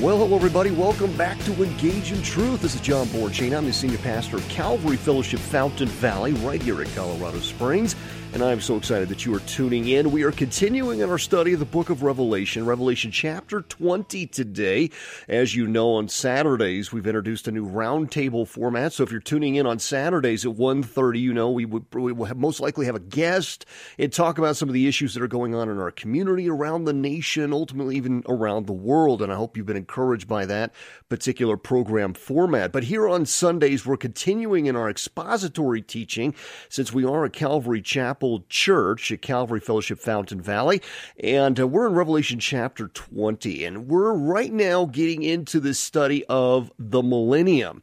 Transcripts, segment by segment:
Well, hello, everybody. Welcome back to Engage in Truth. This is John Borchain. I'm the senior pastor of Calvary Fellowship Fountain Valley right here in Colorado Springs, and I'm so excited that you are tuning in. We are continuing in our study of the Book of Revelation, Revelation chapter 20 today. As you know, on Saturdays, we've introduced a new roundtable format, so if you're tuning in on Saturdays at 1:30, you know we will most likely have a guest and talk about some of the issues that are going on in our community, around the nation, ultimately even around the world, and I hope you've been encouraged by that particular program format. But here on Sundays, we're continuing in our expository teaching since we are a Calvary Chapel Church at Calvary Fellowship Fountain Valley, and we're in Revelation chapter 20, and we're right now getting into this study of the millennium.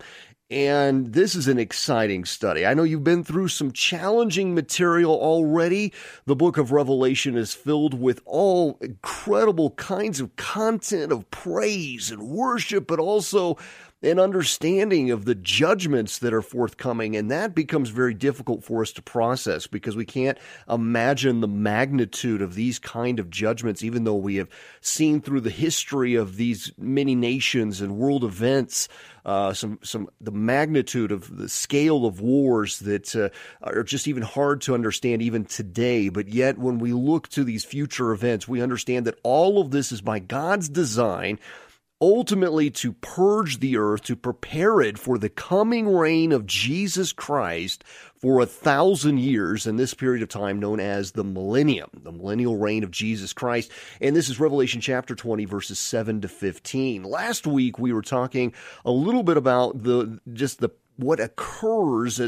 And this is an exciting study. I know you've been through some challenging material already. The book of Revelation is filled with all incredible kinds of content of praise and worship, but also an understanding of the judgments that are forthcoming, and that becomes very difficult for us to process because we can't imagine the magnitude of these kind of judgments, even though we have seen through the history of these many nations and world events, the magnitude of the scale of wars that are just even hard to understand even today. But yet, when we look to these future events, we understand that all of this is by God's design, ultimately to purge the earth, to prepare it for the coming reign of Jesus Christ for 1,000 years in this period of time known as the millennium, the millennial reign of Jesus Christ. And this is Revelation chapter 20, verses 7 to 15. Last week, we were talking a little bit about what occurs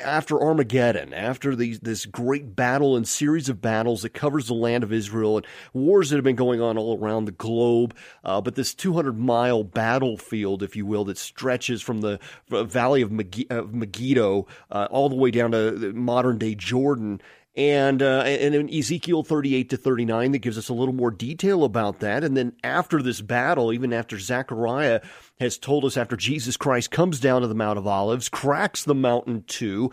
after Armageddon, after this great battle and series of battles that covers the land of Israel and wars that have been going on all around the globe, but this 200-mile battlefield, if you will, that stretches from the Valley of Megiddo all the way down to modern-day Jordan. And in Ezekiel 38 to 39, that gives us a little more detail about that. And then after this battle, even after Zechariah has told us, after Jesus Christ comes down to the Mount of Olives, cracks the mountain in two,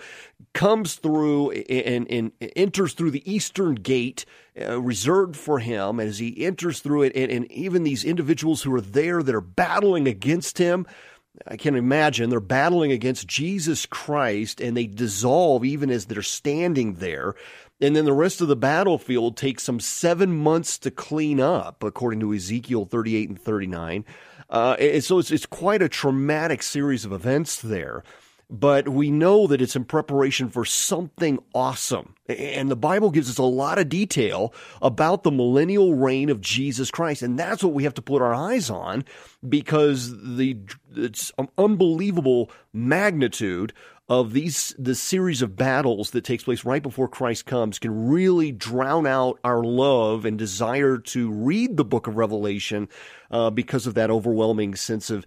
comes through and enters through the eastern gate reserved for him. As he enters through it, and even these individuals who are there that are battling against him, I can imagine they're battling against Jesus Christ, and they dissolve even as they're standing there. And then the rest of the battlefield takes some 7 months to clean up, according to Ezekiel 38 and 39. And so it's quite a traumatic series of events there. But we know that it's in preparation for something awesome. And the Bible gives us a lot of detail about the millennial reign of Jesus Christ. And that's what we have to put our eyes on, because it's an unbelievable magnitude of the series of battles that takes place right before Christ comes can really drown out our love and desire to read the book of Revelation because of that overwhelming sense of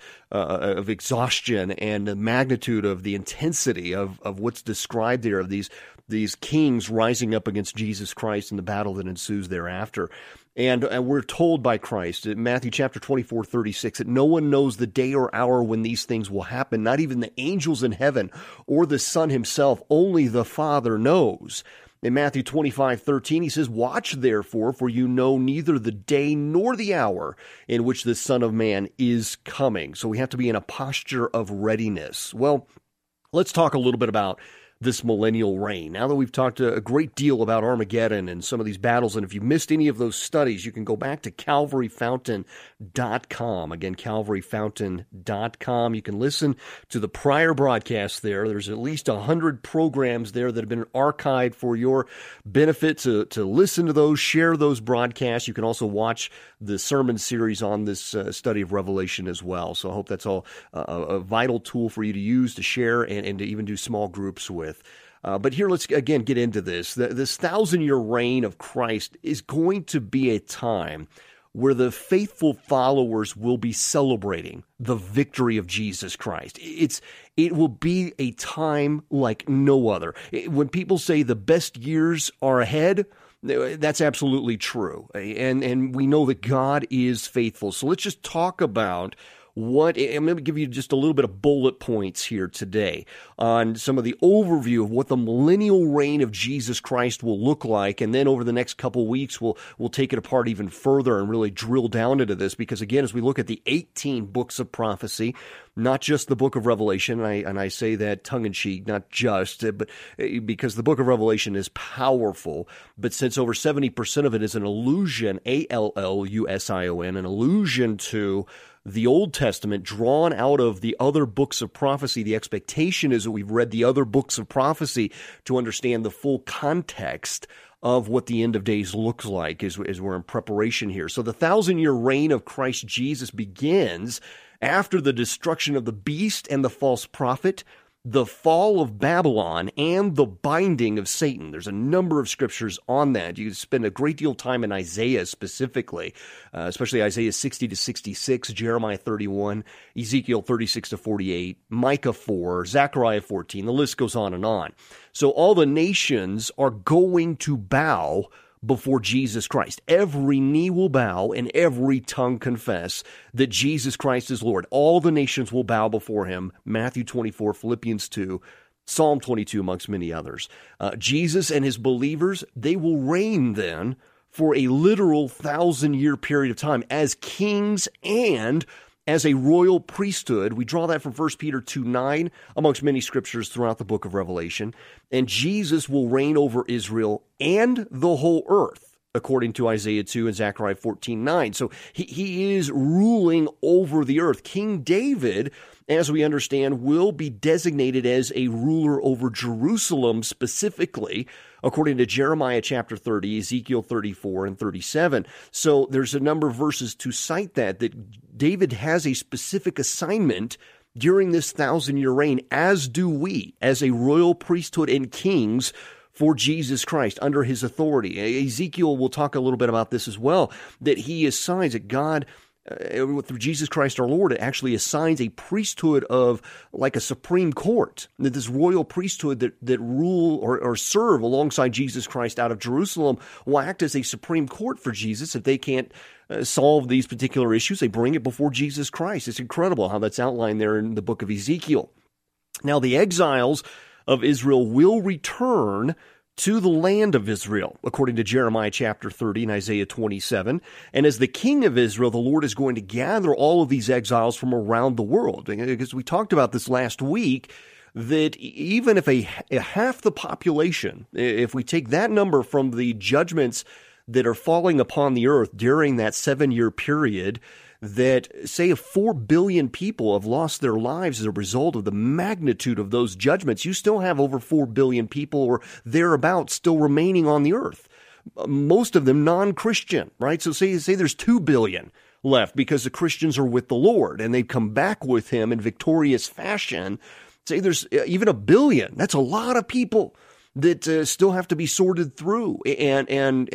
exhaustion and the magnitude of the intensity of what's described there, of these kings rising up against Jesus Christ and the battle that ensues thereafter. And we're told by Christ in Matthew chapter 24:36 that no one knows the day or hour when these things will happen, not even the angels in heaven or the Son himself, only the Father knows. In Matthew 25:13, he says, "Watch therefore, for you know neither the day nor the hour in which the Son of Man is coming." So we have to be in a posture of readiness. Well, let's talk a little bit about this millennial reign. Now that we've talked a great deal about Armageddon and some of these battles, and if you missed any of those studies, you can go back to calvaryfountain.com. Again, calvaryfountain.com. You can listen to the prior broadcast there. There's at least 100 programs there that have been archived for your benefit to listen to those, share those broadcasts. You can also watch the sermon series on this study of Revelation as well. So I hope that's all a vital tool for you to use, to share, and to even do small groups with. But here, let's again get into this. This 1,000-year reign of Christ is going to be a time where the faithful followers will be celebrating the victory of Jesus Christ. It will be a time like no other. When people say the best years are ahead, that's absolutely true. And we know that God is faithful. So let's just talk about what, I'm going to give you just a little bit of bullet points here today on some of the overview of what the millennial reign of Jesus Christ will look like. And then over the next couple weeks, we'll take it apart even further and really drill down into this. Because again, as we look at the 18 books of prophecy, not just the book of Revelation, and I say that tongue-in-cheek, not just, but because the book of Revelation is powerful. But since over 70% of it is an allusion, A-L-L-U-S-I-O-N, an allusion to the Old Testament drawn out of the other books of prophecy. The expectation is that we've read the other books of prophecy to understand the full context of what the end of days looks like as we're in preparation here. So the 1,000-year reign of Christ Jesus begins after the destruction of the beast and the false prophet, the fall of Babylon, and the binding of Satan. There's a number of scriptures on that. You spend a great deal of time in Isaiah specifically, especially Isaiah 60 to 66, Jeremiah 31, Ezekiel 36 to 48, Micah 4, Zechariah 14. The list goes on and on. So all the nations are going to bow before Jesus Christ. Every knee will bow and every tongue confess that Jesus Christ is Lord. All the nations will bow before him. Matthew 24, Philippians 2, Psalm 22, amongst many others. Jesus and his believers, they will reign then for a literal 1,000-year period of time as kings and as a royal priesthood. We draw that from 1 Peter 2:9, amongst many scriptures throughout the book of Revelation. And Jesus will reign over Israel and the whole earth, according to Isaiah 2 and Zechariah 14:9. So he is ruling over the earth. King David, as we understand, will be designated as a ruler over Jerusalem specifically, according to Jeremiah chapter 30, Ezekiel 34, and 37. So there's a number of verses to cite that David has a specific assignment during this 1,000-year reign, as do we, as a royal priesthood and kings for Jesus Christ under his authority. Ezekiel will talk a little bit about this as well, that he assigns that God, through Jesus Christ our Lord, it actually assigns a priesthood of like a supreme court, that this royal priesthood that rule or serve alongside Jesus Christ out of Jerusalem will act as a supreme court for Jesus. If they can't solve these particular issues, they bring it before Jesus Christ. It's incredible how that's outlined there in the book of Ezekiel. Now, the exiles of Israel will return to the land of Israel, according to Jeremiah chapter 30 and Isaiah 27. And as the king of Israel, the Lord is going to gather all of these exiles from around the world. Because we talked about this last week, that even if a half the population, if we take that number from the judgments that are falling upon the earth during that 7-year period, that say 4 billion people have lost their lives as a result of the magnitude of those judgments, you still have over 4 billion people or thereabouts still remaining on the earth, most of them non-Christian, right? So say there's 2 billion left because the Christians are with the Lord and they come back with him in victorious fashion. Say there's even a billion. That's a lot of people that still have to be sorted through and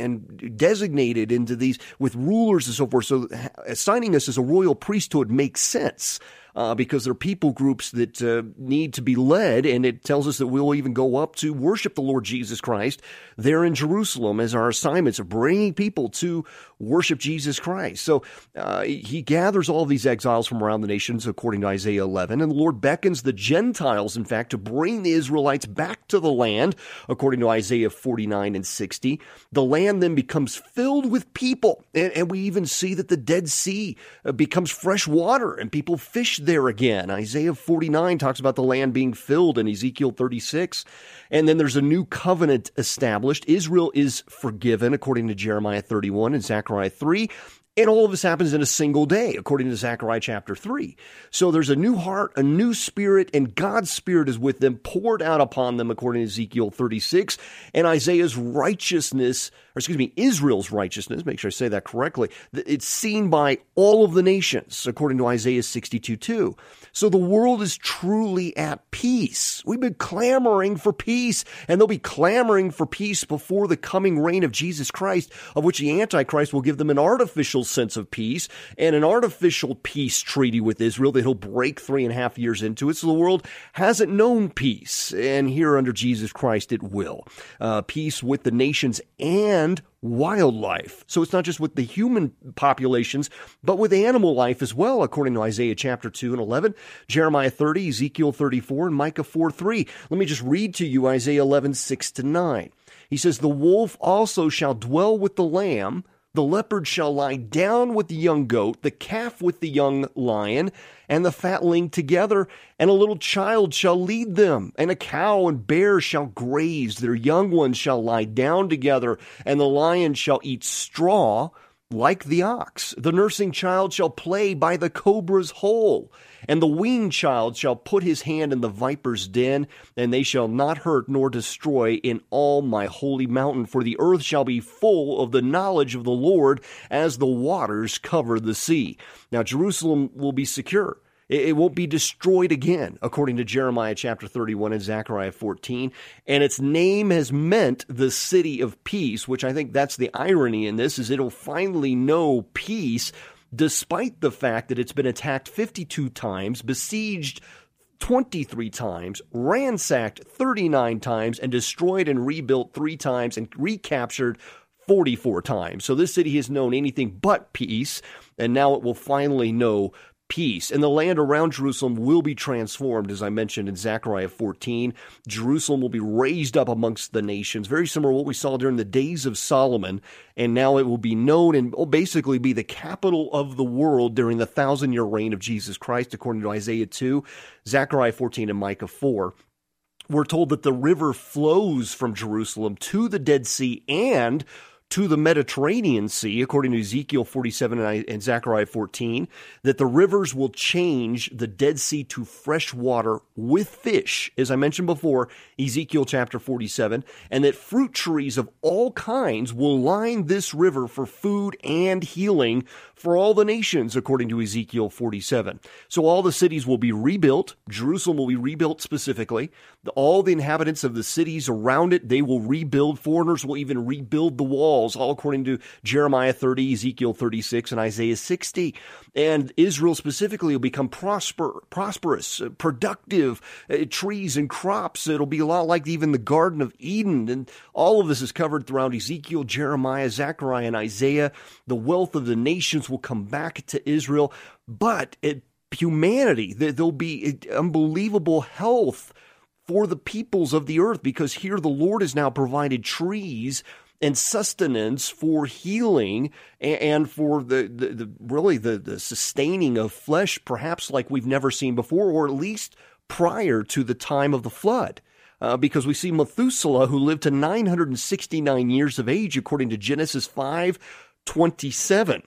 designated into these with rulers and so forth. So assigning us as a royal priesthood makes sense because there are people groups that need to be led, and it tells us that we'll even go up to worship the Lord Jesus Christ there in Jerusalem as our assignments of bringing people to worship Jesus Christ. So he gathers all these exiles from around the nations, according to Isaiah 11, and the Lord beckons the Gentiles, in fact, to bring the Israelites back to the land, according to Isaiah 49 and 60. The land then becomes filled with people, and we even see that the Dead Sea becomes fresh water, and people fish there again. Isaiah 49 talks about the land being filled in Ezekiel 36. And then there's a new covenant established. Israel is forgiven, according to Jeremiah 31 and Zechariah 3. And all of this happens in a single day, according to Zechariah chapter 3. So there's a new heart, a new spirit, and God's spirit is with them, poured out upon them, according to Ezekiel 36. And Israel's righteousness, make sure I say that correctly, it's seen by all of the nations, according to Isaiah 62:2. So the world is truly at peace. We've been clamoring for peace, and they'll be clamoring for peace before the coming reign of Jesus Christ, of which the Antichrist will give them an artificial sense of peace and an artificial peace treaty with Israel that he'll break 3.5 years into it. So the world hasn't known peace, and here under Jesus Christ it will. Peace with the nations and wildlife. So it's not just with the human populations, but with animal life as well, according to Isaiah chapter 2 and 11, Jeremiah 30, Ezekiel 34, and Micah 4:3. Let me just read to you Isaiah 11:6-9. He says, "The wolf also shall dwell with the lamb, the leopard shall lie down with the young goat, the calf with the young lion, and the fatling together, and a little child shall lead them, and a cow and bear shall graze, their young ones shall lie down together, and the lion shall eat straw like the ox. The nursing child shall play by the cobra's hole, and the weaned child shall put his hand in the viper's den, and they shall not hurt nor destroy in all my holy mountain. For the earth shall be full of the knowledge of the Lord as the waters cover the sea." Now Jerusalem will be secure. It won't be destroyed again, according to Jeremiah chapter 31 and Zechariah 14. And its name has meant the city of peace, which I think that's the irony in this, is it'll finally know peace despite the fact that it's been attacked 52 times, besieged 23 times, ransacked 39 times, and destroyed and rebuilt 3 times, and recaptured 44 times. So this city has known anything but peace, and now it will finally know peace. And the land around Jerusalem will be transformed, as I mentioned in Zechariah 14. Jerusalem will be raised up amongst the nations, very similar to what we saw during the days of Solomon. And now it will be known and will basically be the capital of the world during the 1,000-year reign of Jesus Christ, according to Isaiah 2, Zechariah 14, and Micah 4. We're told that the river flows from Jerusalem to the Dead Sea and to the Mediterranean Sea, according to Ezekiel 47 and Zechariah 14, that the rivers will change the Dead Sea to fresh water with fish, as I mentioned before, Ezekiel chapter 47, and that fruit trees of all kinds will line this river for food and healing for all the nations, according to Ezekiel 47. So all the cities will be rebuilt. Jerusalem will be rebuilt specifically. All the inhabitants of the cities around it, they will rebuild. Foreigners will even rebuild the wall, all according to Jeremiah 30, Ezekiel 36, and Isaiah 60. And Israel specifically will become prosperous, productive, trees and crops. It'll be a lot like even the Garden of Eden. And all of this is covered throughout Ezekiel, Jeremiah, Zechariah, and Isaiah. The wealth of the nations will come back to Israel. But humanity, there'll be unbelievable health for the peoples of the earth, because here the Lord has now provided trees and sustenance for healing and for the sustaining of flesh, perhaps like we've never seen before, or at least prior to the time of the flood. Because we see Methuselah, who lived to 969 years of age, according to Genesis 5:27.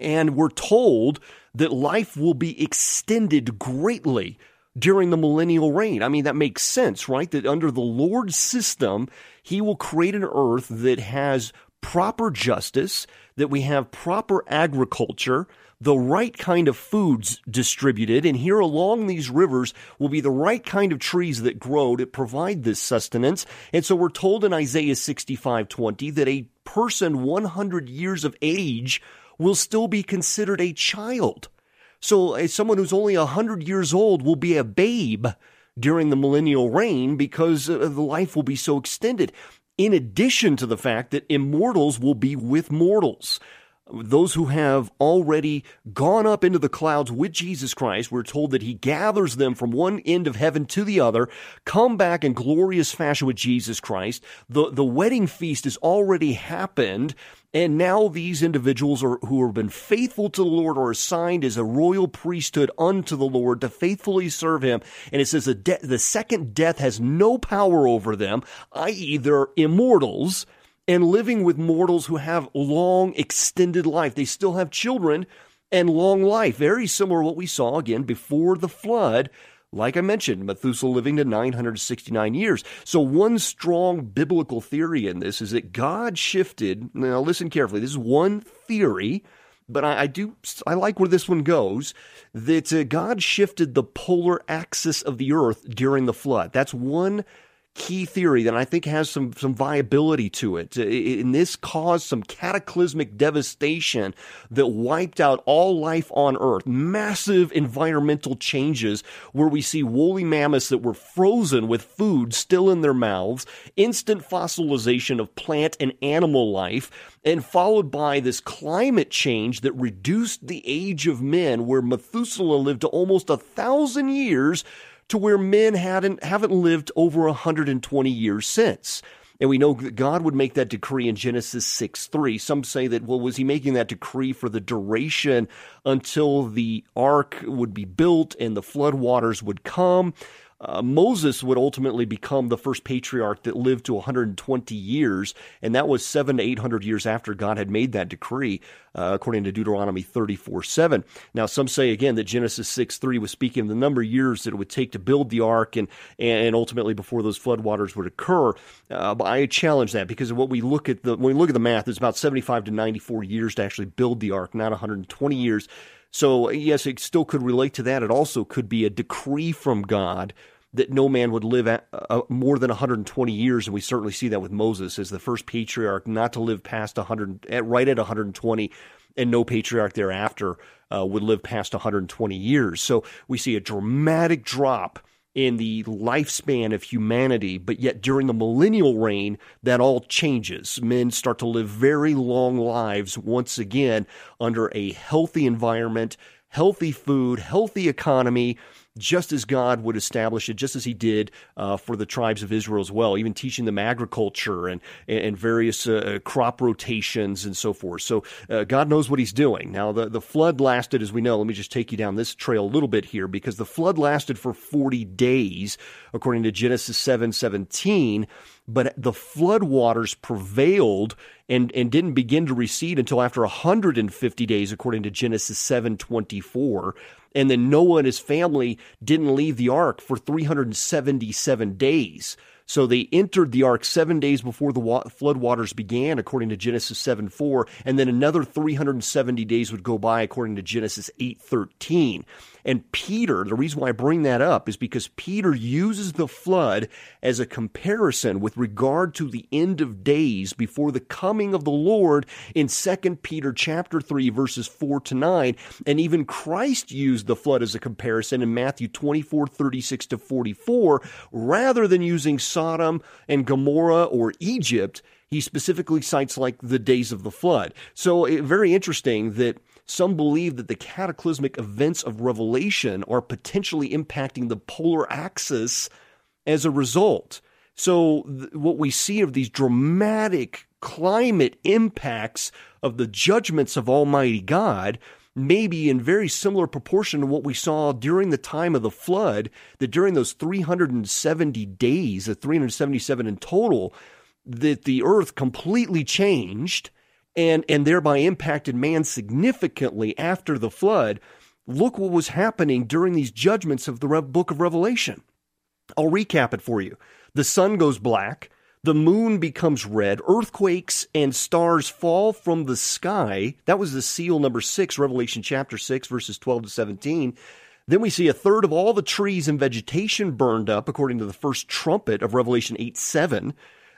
And we're told that life will be extended greatly during the millennial reign. I mean, that makes sense, right? That under the Lord's system, he will create an earth that has proper justice, that we have proper agriculture, the right kind of foods distributed, and here along these rivers will be the right kind of trees that grow to provide this sustenance. And so we're told in Isaiah 65:20 that a person 100 years of age will still be considered a child. So as someone who's only 100 years old will be a babe during the millennial reign, because the life will be so extended, in addition to the fact that immortals will be with mortals. Those who have already gone up into the clouds with Jesus Christ, we're told that he gathers them from one end of heaven to the other, come back in glorious fashion with Jesus Christ. The wedding feast has already happened. And now these individuals who have been faithful to the Lord are assigned as a royal priesthood unto the Lord to faithfully serve him. And it says the second death has no power over them, i.e. they're immortals and living with mortals who have long extended life. They still have children and long life. Very similar to what we saw again before the flood. Like I mentioned, Methuselah living to 969 years. So one strong biblical theory in this is that God shifted. Now listen carefully. This is one theory, but I like where this one goes, that God shifted the polar axis of the earth during the flood. That's one key theory that I think has some viability to it. And this caused some cataclysmic devastation that wiped out all life on Earth. Massive environmental changes where we see woolly mammoths that were frozen with food still in their mouths, instant fossilization of plant and animal life, and followed by this climate change that reduced the age of men, where Methuselah lived to almost 1,000 years, to where men haven't lived over 120 years since. And we know that God would make that decree in Genesis 6:3. Some say that, well, was he making that decree for the duration until the ark would be built and the flood waters would come? Moses would ultimately become the first patriarch that lived to 120 years, and that was 700 to 800 years after God had made that decree, according to Deuteronomy 34:7. Now, some say again that Genesis 6:3 was speaking of the number of years that it would take to build the ark and ultimately before those floodwaters would occur. But I challenge that, because of what we look at when we look at the math, it's about 75 to 94 years to actually build the ark, not 120 years. So, yes, it still could relate to that. It also could be a decree from God that no man would live more than 120 years, and we certainly see that with Moses as the first patriarch not to live past 100, right at 120, and no patriarch thereafter would live past 120 years. So we see a dramatic drop in the lifespan of humanity, but yet during the millennial reign, that all changes. Men start to live very long lives once again under a healthy environment, healthy food, healthy economy, just as God would establish it, just as he did for the tribes of Israel as well, even teaching them agriculture and various crop rotations and so forth. So God knows what he's doing. Now, the flood lasted, as we know. Let me just take you down this trail a little bit here, because the flood lasted for 40 days, according to Genesis 7:17. But the floodwaters prevailed and didn't begin to recede until after 150 days, according to Genesis 7:24. And then Noah and his family didn't leave the ark for 377 days. So they entered the ark 7 days before the floodwaters began, according to Genesis 7:4, and then another 370 days would go by, according to Genesis 8:13. And Peter, the reason why I bring that up is because Peter uses the flood as a comparison with regard to the end of days before the coming of the Lord in 2 Peter chapter 3, verses 4 to 9. And even Christ used the flood as a comparison in Matthew 24:36 to 44, rather than using Sodom and Gomorrah or Egypt. He specifically cites like the days of the flood. So very interesting that some believe that the cataclysmic events of Revelation are potentially impacting the polar axis as a result. So what we see of these dramatic climate impacts of the judgments of Almighty God may be in very similar proportion to what we saw during the time of the flood, that during those 370 days, the 377 in total, that the earth completely changed and thereby impacted man significantly after the flood. Look what was happening during these judgments of the book of Revelation. I'll recap it for you. The sun goes black, the moon becomes red, earthquakes and stars fall from the sky. That was the seal number 6, Revelation chapter 6, verses 12 to 17. Then we see a third of all the trees and vegetation burned up, according to the first trumpet of Revelation 8:7.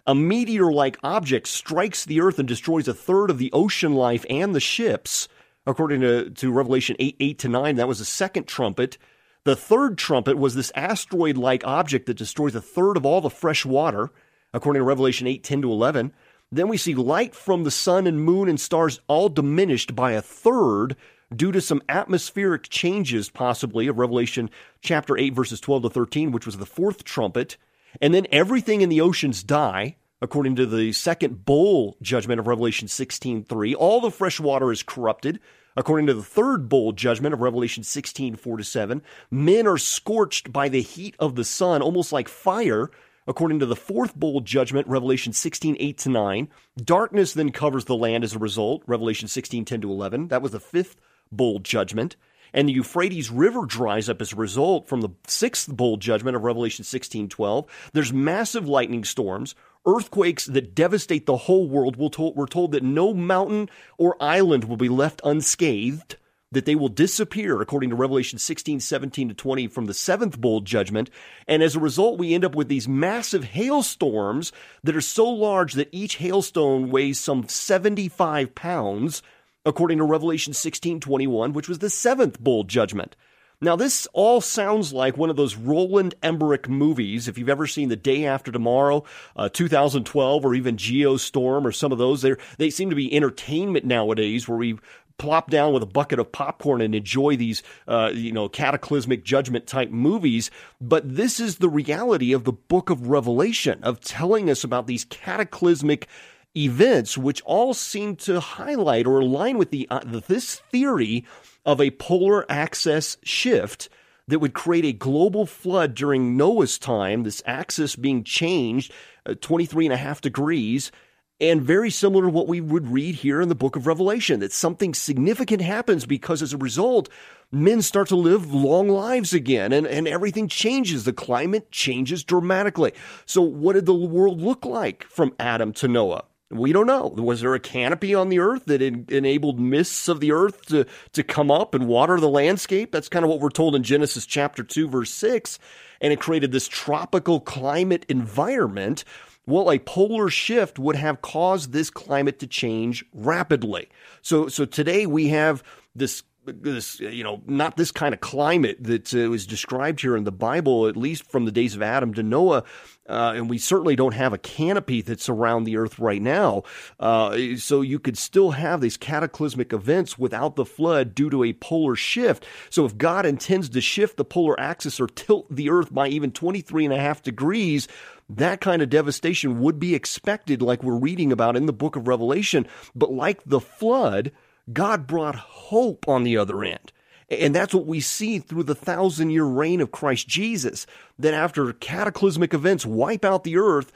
A meteor-like object strikes the earth and destroys a third of the ocean life and the ships, according to Revelation 8:8 to 9. That was the second trumpet. The third trumpet was this asteroid-like object that destroys a third of all the fresh water, according to Revelation 8:10 to 11. Then we see light from the sun and moon and stars all diminished by a third due to some atmospheric changes, possibly, of Revelation chapter 8, verses 12 to 13, which was the fourth trumpet. And then everything in the oceans die, according to the second bowl judgment of Revelation 16:3. All the fresh water is corrupted, according to the third bowl judgment of Revelation 16:4 to 7. Men are scorched by the heat of the sun, almost like fire, according to the fourth bowl judgment, Revelation 16:8 to 9. Darkness then covers the land as a result, Revelation 16:10 to 11. That was the fifth bowl judgment. And the Euphrates River dries up as a result from the sixth bowl judgment of Revelation 16:12. There's massive lightning storms, earthquakes that devastate the whole world. We're told that no mountain or island will be left unscathed. that they will disappear, according to Revelation 16, 17 to 20, from the seventh bowl judgment. And as a result, we end up with these massive hailstorms that are so large that each hailstone weighs some 75 pounds, according to Revelation 16, 21, which was the seventh bowl judgment. Now, this all sounds like one of those Roland Emmerich movies. If you've ever seen The Day After Tomorrow, 2012, or even Geostorm, or some of those, they seem to be entertainment nowadays, where we plop down with a bucket of popcorn and enjoy these, cataclysmic judgment type movies. But this is the reality of the Book of Revelation, of telling us about these cataclysmic events, which all seem to highlight or align with this theory of a polar axis shift that would create a global flood during Noah's time, this axis being changed 23.5 degrees, and very similar to what we would read here in the Book of Revelation, that something significant happens because as a result, men start to live long lives again, and everything changes. The climate changes dramatically. So what did the world look like from Adam to Noah? We don't know. Was there a canopy on the earth that enabled mists of the earth to come up and water the landscape? That's kind of what we're told in Genesis chapter 2, verse 6. And it created this tropical climate environment. Well, a polar shift would have caused this climate to change rapidly. So today we have this not this kind of climate that was described here in the Bible, at least from the days of Adam to Noah, and we certainly don't have a canopy that's around the earth right now. So you could still have these cataclysmic events without the flood due to a polar shift. So if God intends to shift the polar axis or tilt the earth by even 23.5 degrees, that kind of devastation would be expected, like we're reading about in the Book of Revelation. But like the flood, God brought hope on the other end. And that's what we see through the 1,000-year reign of Christ Jesus, that after cataclysmic events wipe out the earth,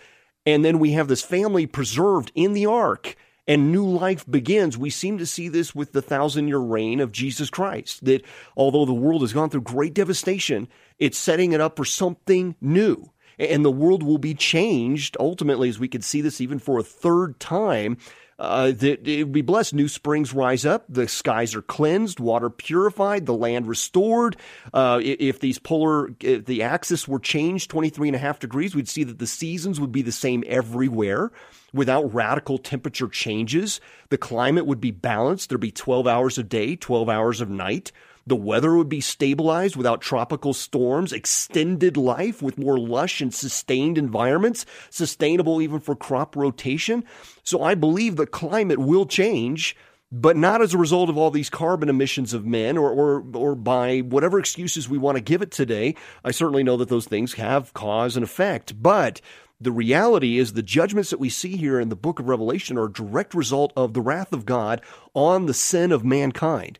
and then we have this family preserved in the ark, and new life begins. We seem to see this with the 1,000-year reign of Jesus Christ, that although the world has gone through great devastation, it's setting it up for something new. And the world will be changed, ultimately, as we could see this even for a third time, that it would be blessed. New springs rise up. The skies are cleansed, water purified, the land restored. If the axis were changed 23.5 degrees, we'd see that the seasons would be the same everywhere without radical temperature changes. The climate would be balanced. There'd be 12 hours a day, 12 hours of night. The weather would be stabilized without tropical storms, extended life with more lush and sustained environments, sustainable even for crop rotation. So I believe the climate will change, but not as a result of all these carbon emissions of men or by whatever excuses we want to give it today. I certainly know that those things have cause and effect, but the reality is the judgments that we see here in the Book of Revelation are a direct result of the wrath of God on the sin of mankind.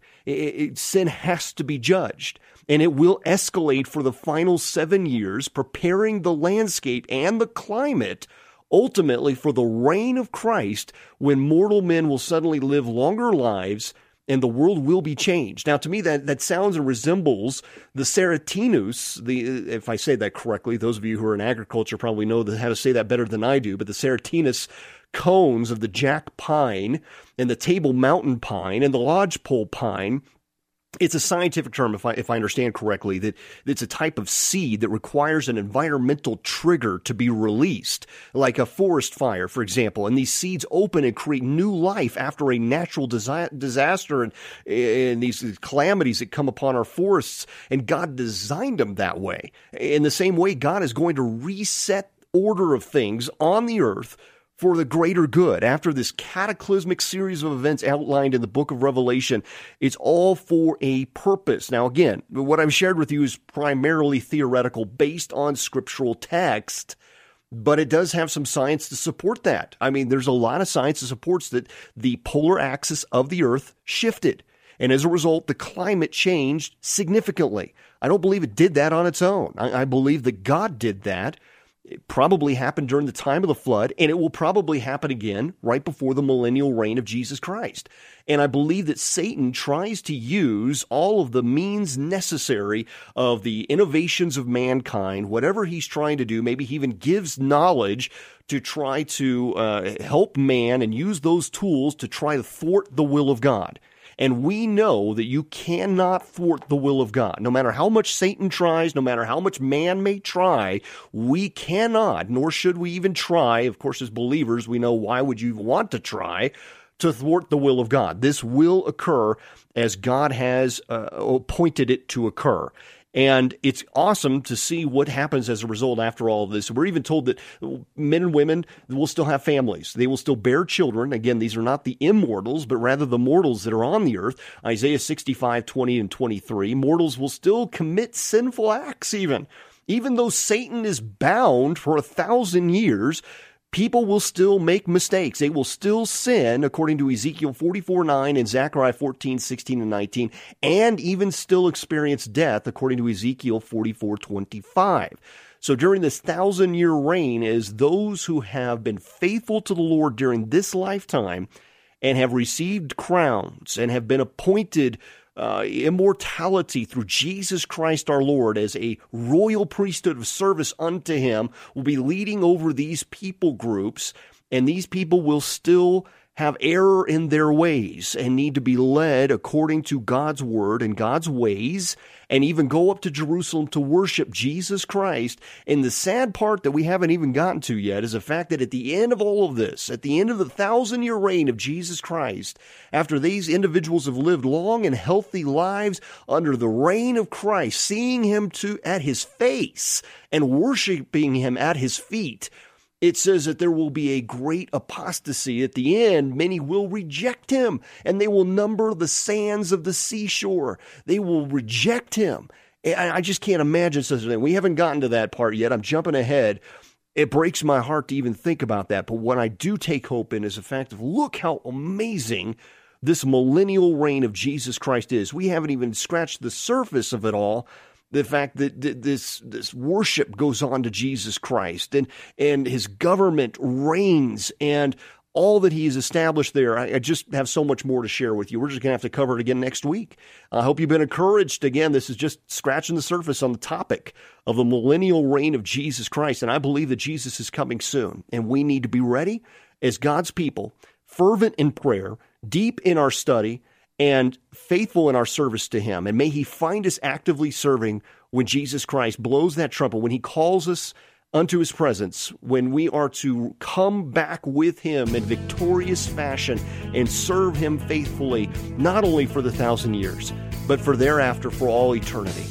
Sin has to be judged, and it will escalate for the final 7 years, preparing the landscape and the climate ultimately for the reign of Christ, when mortal men will suddenly live longer lives and the world will be changed. Now, to me, that sounds and resembles the seratinus, if I say that correctly. Those of you who are in agriculture probably know how to say that better than I do, but the seratinus cones of the jack pine and the table mountain pine and the lodgepole pine. It's a scientific term, if I understand correctly, that it's a type of seed that requires an environmental trigger to be released, like a forest fire, for example. And these seeds open and create new life after a natural disaster and these calamities that come upon our forests. And God designed them that way. In the same way, God is going to reset order of things on the earth for the greater good. After this cataclysmic series of events outlined in the Book of Revelation, it's all for a purpose. Now, again, what I've shared with you is primarily theoretical, based on scriptural text, but it does have some science to support that. I mean, there's a lot of science that supports that the polar axis of the earth shifted, and as a result, the climate changed significantly. I don't believe it did that on its own. I believe that God did that. It probably happened during the time of the flood, and it will probably happen again right before the millennial reign of Jesus Christ. And I believe that Satan tries to use all of the means necessary of the innovations of mankind, whatever he's trying to do. Maybe he even gives knowledge to try to help man and use those tools to try to thwart the will of God. And we know that you cannot thwart the will of God. No matter how much Satan tries, no matter how much man may try, we cannot, nor should we even try. Of course, as believers, we know why would you want to try to thwart the will of God. This will occur as God has appointed it to occur. And it's awesome to see what happens as a result after all of this. We're even told that men and women will still have families. They will still bear children. Again, these are not the immortals, but rather the mortals that are on the earth. Isaiah 65, 20 and 23, mortals will still commit sinful acts even though Satan is bound for 1,000 years. People will still make mistakes. They will still sin, according to Ezekiel 44:9 and Zechariah 14:16 and 19, and even still experience death, according to Ezekiel 44:25. So during this 1,000-year reign, as those who have been faithful to the Lord during this lifetime and have received crowns and have been appointed immortality through Jesus Christ our Lord as a royal priesthood of service unto him, will be leading over these people groups, and these people will still have error in their ways and need to be led according to God's word and God's ways, and even go up to Jerusalem to worship Jesus Christ. And the sad part that we haven't even gotten to yet is the fact that at the end of all of this, at the end of the 1,000-year reign of Jesus Christ, after these individuals have lived long and healthy lives under the reign of Christ, seeing him at his face and worshiping him at his feet, it says that there will be a great apostasy. At the end, many will reject him, and they will number the sands of the seashore. They will reject him. And I just can't imagine such a thing. We haven't gotten to that part yet. I'm jumping ahead. It breaks my heart to even think about that. But what I do take hope in is the fact of, look how amazing this millennial reign of Jesus Christ is. We haven't even scratched the surface of it all. The fact that this worship goes on to Jesus Christ and his government reigns and all that he has established there. I just have so much more to share with you. We're just going to have to cover it again next week. I hope you've been encouraged. Again, this is just scratching the surface on the topic of the millennial reign of Jesus Christ. And I believe that Jesus is coming soon. And we need to be ready as God's people, fervent in prayer, deep in our study, and faithful in our service to him. And may he find us actively serving when Jesus Christ blows that trumpet, when he calls us unto his presence, when we are to come back with him in victorious fashion and serve him faithfully, not only for the 1,000 years, but for thereafter, for all eternity.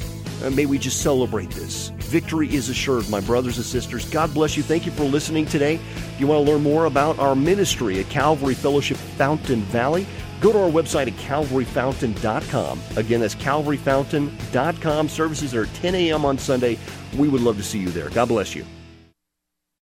May we just celebrate this. Victory is assured, my brothers and sisters. God bless you. Thank you for listening today. If you want to learn more about our ministry at Calvary Fellowship Fountain Valley, go to our website at calvaryfountain.com. Again, that's calvaryfountain.com. Services are at 10 a.m. on Sunday. We would love to see you there. God bless you.